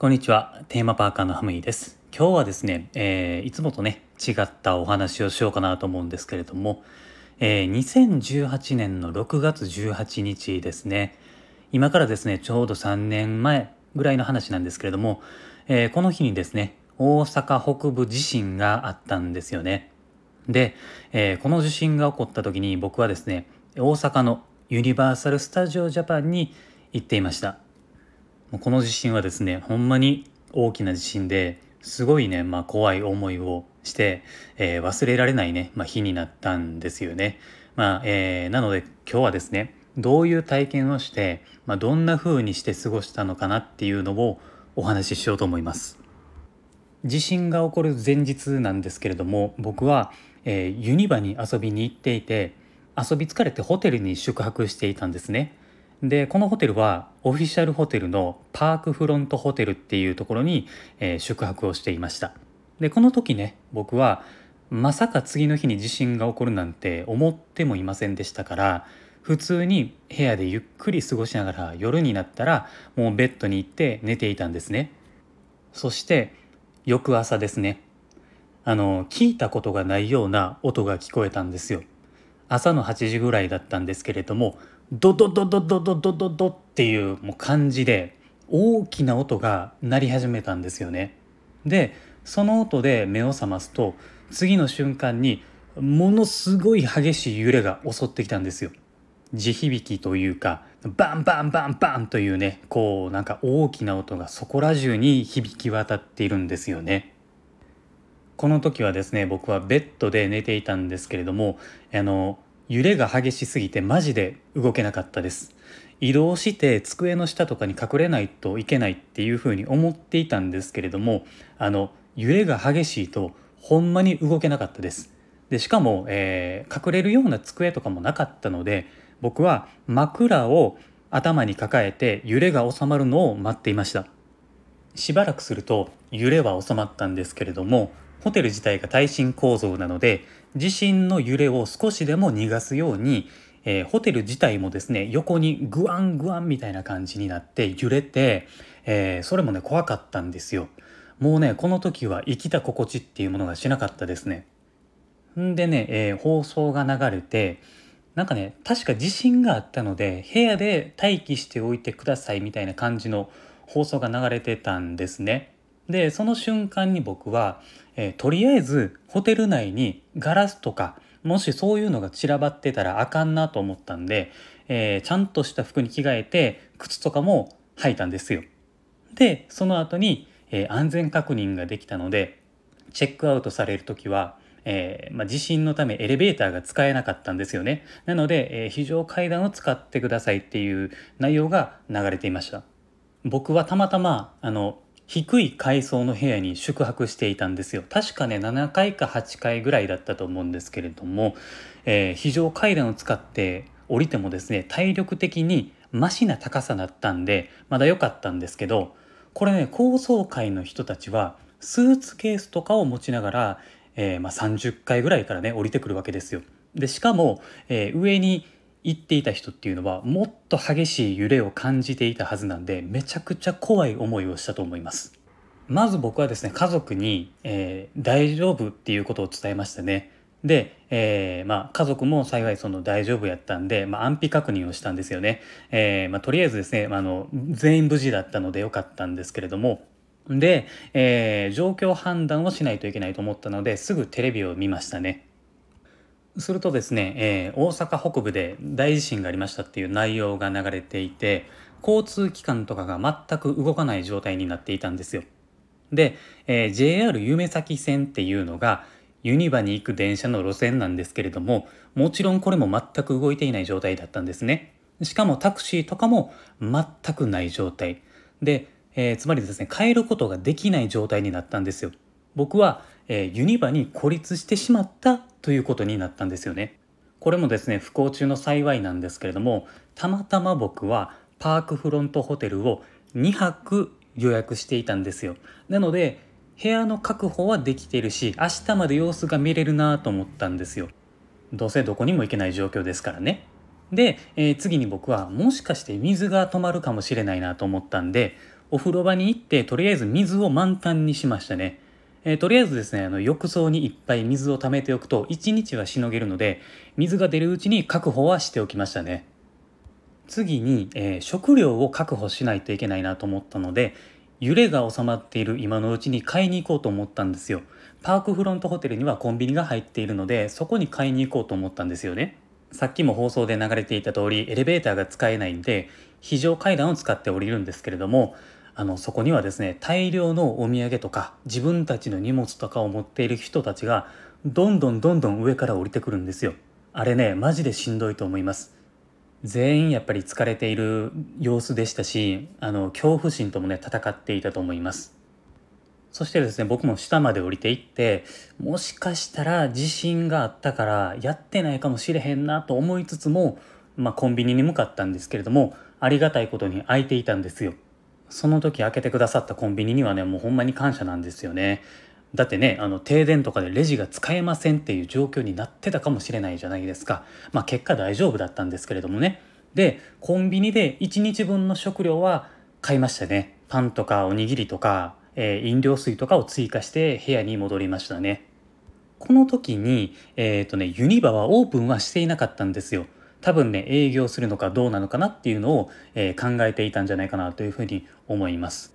こんにちは、テーマパーカーのハムイです。今日はですね、いつもとね違ったお話をしようかなと思うんですけれども、2018年の6月18日ですね、今からですねちょうど3年前ぐらいの話なんですけれども、この日にですね大阪北部地震があったんですよね。で、この地震が起こった時に僕はですね大阪のユニバーサル・スタジオ・ジャパンに行っていました。この地震はですねほんまに大きな地震ですごいね、怖い思いをして、忘れられないね、日になったんですよね。なので今日はですねどういう体験をして、どんな風にして過ごしたのかなっていうのをお話ししようと思います。地震が起こる前日なんですけれども、僕は、ユニバに遊びに行っていて、遊び疲れてホテルに宿泊していたんですね。で、このホテルはオフィシャルホテルのパークフロントホテルっていうところに、宿泊をしていました。で、この時ね僕はまさか次の日に地震が起こるなんて思ってもいませんでしたから、普通に部屋でゆっくり過ごしながら夜になったらもうベッドに行って寝ていたんですね。そして翌朝ですね、聞いたことがないような音が聞こえたんですよ。朝の8時ぐらいだったんですけれども、ドドドドドドドドドっていう感じで大きな音が鳴り始めたんですよね。で、その音で目を覚ますと次の瞬間にものすごい激しい揺れが襲ってきたんですよ。地響きというかバンバンバンバンというね、なんか大きな音がそこら中に響き渡っているんですよね。この時はですね僕はベッドで寝ていたんですけれども、揺れが激しすぎてマジで動けなかったです。移動して机の下とかに隠れないといけないっていう風に思っていたんですけれども、揺れが激しいとほんまに動けなかったです。でしかも、隠れるような机とかもなかったので、僕は枕を頭に抱えて揺れが収まるのを待っていました。しばらくすると揺れは収まったんですけれども、ホテル自体が耐震構造なので地震の揺れを少しでも逃がすように、ホテル自体もですね横にグワングワンみたいな感じになって揺れて、それもね怖かったんですよ。もうねこの時は生きた心地っていうものがしなかったですね。でね、放送が流れてなんかね確か地震があったので部屋で待機しておいてくださいみたいな感じの放送が流れてたんですね。でその瞬間に僕は、とりあえずホテル内にガラスとかもしそういうのが散らばってたらあかんなと思ったんで、ちゃんとした服に着替えて靴とかも履いたんですよ。でその後に、安全確認ができたのでチェックアウトされる時は、地震のためエレベーターが使えなかったんですよね。なので、非常階段を使ってくださいっていう内容が流れていました。僕はたまたま低い階層の部屋に宿泊していたんですよ。確かね7階か8階ぐらいだったと思うんですけれども、非常階段を使って降りてもですね体力的にマシな高さだったんでまだ良かったんですけど、これね高層階の人たちはスーツケースとかを持ちながら、30階ぐらいからね降りてくるわけですよ。でしかも、上に行っていた人っていうのはもっと激しい揺れを感じていたはずなんでめちゃくちゃ怖い思いをしたと思います。まず僕はですね家族に、大丈夫っていうことを伝えましたね。で、家族も幸いその大丈夫やったんで、安否確認をしたんですよね。とりあえずですね、全員無事だったのでよかったんですけれども、で、状況判断をしないといけないと思ったのですぐテレビを見ましたね。するとですね、大阪北部で大地震がありましたっていう内容が流れていて、交通機関とかが全く動かない状態になっていたんですよ。で、JR 夢前線っていうのがユニバに行く電車の路線なんですけれども、もちろんこれも全く動いていない状態だったんですね。しかもタクシーとかも全くない状態で、つまりですね帰ることができない状態になったんですよ。僕は、ユニバに孤立してしまったということになったんですよね。これもですね不幸中の幸いなんですけれども、たまたま僕はパークフロントホテルを2泊予約していたんですよ。なので部屋の確保はできているし明日まで様子が見れるなと思ったんですよ。どうせどこにも行けない状況ですからね。で、次に僕はもしかして水が止まるかもしれないなと思ったんでお風呂場に行ってとりあえず水を満タンにしましたね。とりあえずですね、浴槽にいっぱい水を溜めておくと1日はしのげるので、水が出るうちに確保はしておきましたね。次に、食料を確保しないといけないなと思ったので、揺れが収まっている今のうちに買いに行こうと思ったんですよ。パークフロントホテルにはコンビニが入っているので、そこに買いに行こうと思ったんですよね。さっきも放送で流れていた通り、エレベーターが使えないんで非常階段を使って降りるんですけれども、そこにはですね、大量のお土産とか自分たちの荷物とかを持っている人たちがどんどん上から降りてくるんですよ。あれね、マジでしんどいと思います。全員やっぱり疲れている様子でしたし、恐怖心ともね、戦っていたと思います。そしてですね、僕も下まで降りていって、もしかしたら地震があったからやってないかもしれへんなと思いつつも、コンビニに向かったんですけれども、ありがたいことに空いていたんですよ。その時開けてくださったコンビニにはね、もうほんまに感謝なんですよね。だってね、停電とかでレジが使えませんっていう状況になってたかもしれないじゃないですか。結果大丈夫だったんですけれどもね。で、コンビニで1日分の食料は買いましたね。パンとかおにぎりとか、飲料水とかを追加して部屋に戻りましたね。この時に、ユニバはオープンはしていなかったんですよ。多分ね、営業するのかどうなのかなっていうのを、考えていたんじゃないかなというふうに思います。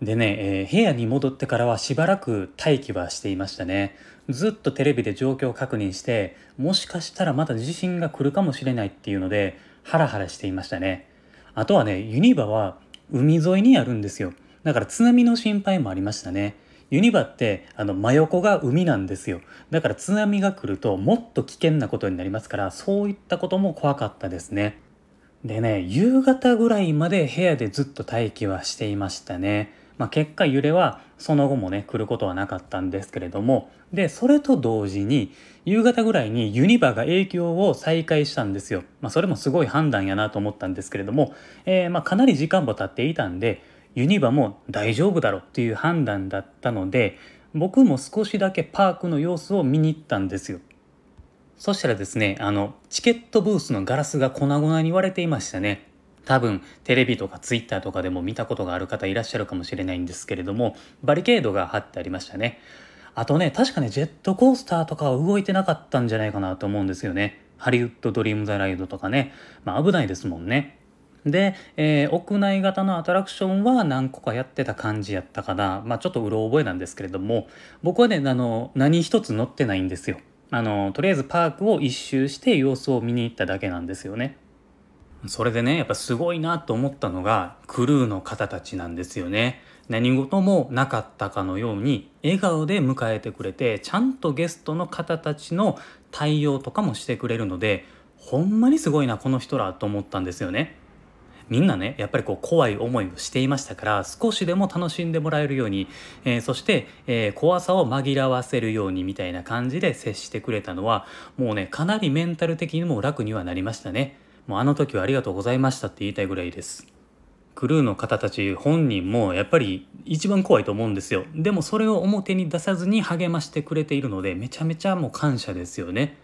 でね、部屋に戻ってからはしばらく待機はしていましたね。ずっとテレビで状況を確認して、もしかしたらまた地震が来るかもしれないっていうのでハラハラしていましたね。あとはね、ユニバは海沿いにあるんですよ。だから津波の心配もありましたね。ユニバって真横が海なんですよ。だから津波が来るともっと危険なことになりますから、そういったことも怖かったですね。でね、夕方ぐらいまで部屋でずっと待機はしていましたね。結果揺れはその後もね、来ることはなかったんですけれども、でそれと同時に夕方ぐらいにユニバが営業を再開したんですよ。それもすごい判断やなと思ったんですけれども、かなり時間も経っていたんで、ユニバも大丈夫だろうっていう判断だったので、僕も少しだけパークの様子を見に行ったんですよ。そしたらですね、チケットブースのガラスが粉々に割れていましたね。多分テレビとかツイッターとかでも見たことがある方いらっしゃるかもしれないんですけれども、バリケードが張ってありましたね。あとね、確かね、ジェットコースターとかは動いてなかったんじゃないかなと思うんですよね。ハリウッドドリームザライドとかね、危ないですもんね。で、屋内型のアトラクションは何個かやってた感じやったかな。ちょっとうろ覚えなんですけれども、僕はね、何一つ乗ってないんですよ。とりあえずパークを一周して様子を見に行っただけなんですよね。それでね、やっぱすごいなと思ったのがクルーの方たちなんですよね。何事もなかったかのように笑顔で迎えてくれて、ちゃんとゲストの方たちの対応とかもしてくれるので、ほんまにすごいなこの人らと思ったんですよね。みんなね、やっぱり怖い思いをしていましたから、少しでも楽しんでもらえるように、そして、怖さを紛らわせるようにみたいな感じで接してくれたのは、もうね、かなりメンタル的にも楽にはなりましたね。もうあの時はありがとうございましたって言いたいぐらいです。クルーの方たち本人もやっぱり一番怖いと思うんですよ。でもそれを表に出さずに励ましてくれているので、めちゃめちゃもう感謝ですよね。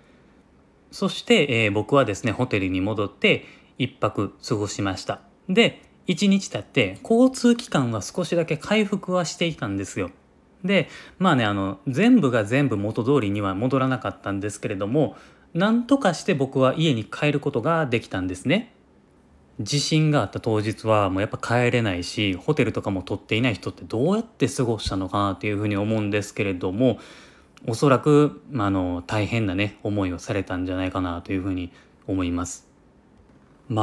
そして、僕はですね、ホテルに戻って一泊過ごしました。で、一日経って交通機関は少しだけ回復はしていたんですよ。で、全部が全部元通りには戻らなかったんですけれども、なんとかして僕は家に帰ることができたんですね。地震があった当日はもうやっぱ帰れないし、ホテルとかも取っていない人ってどうやって過ごしたのかなっていうふうに思うんですけれども、おそらく、大変なね、思いをされたんじゃないかなというふうに思います。ほ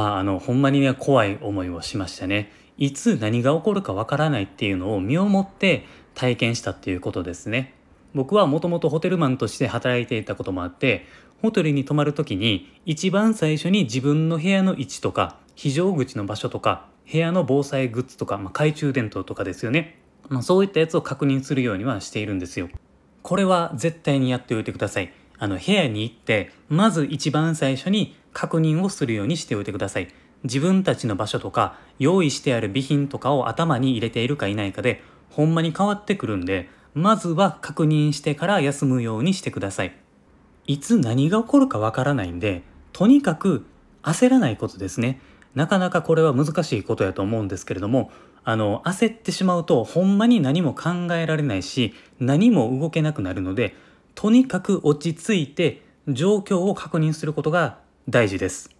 んまにね、怖い思いをしましたね。いつ何が起こるかわからないっていうのを身をもって体験したっていうことですね。僕はもともとホテルマンとして働いていたこともあって、ホテルに泊まるときに一番最初に自分の部屋の位置とか非常口の場所とか部屋の防災グッズとか、懐中電灯とかですよね、そういったやつを確認するようにはしているんですよ。これは絶対にやっておいてください。部屋に行ってまず一番最初に確認をするようにしておいてください。自分たちの場所とか用意してある備品とかを頭に入れているかいないかでほんまに変わってくるんで、まずは確認してから休むようにしてください。いつ何が起こるかわからないんで、とにかく焦らないことですね。なかなかこれは難しいことやと思うんですけれども、焦ってしまうとほんまに何も考えられないし何も動けなくなるので、とにかく落ち着いて状況を確認することが大事です。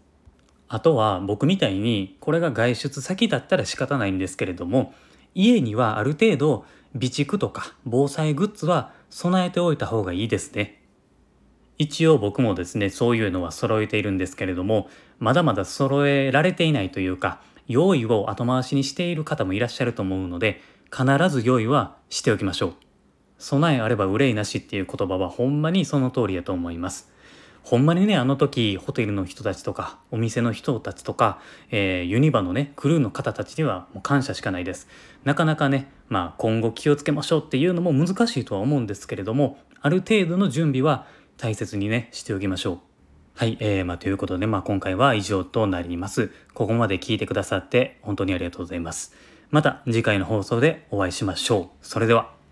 あとは僕みたいにこれが外出先だったら仕方ないんですけれども、家にはある程度備蓄とか防災グッズは備えておいた方がいいですね。一応僕もですね、そういうのは揃えているんですけれども、まだまだ揃えられていないというか、用意を後回しにしている方もいらっしゃると思うので、必ず用意はしておきましょう。備えあれば憂いなしっていう言葉はほんまにその通りだと思います。ほんまにね、あの時ホテルの人たちとかお店の人たちとか、ユニバのねクルーの方たちにはもう感謝しかないです。なかなかね、今後気をつけましょうっていうのも難しいとは思うんですけれども、ある程度の準備は大切にねしておきましょう。はい、ということで、今回は以上となります。ここまで聞いてくださって本当にありがとうございます。また次回の放送でお会いしましょう。それでは。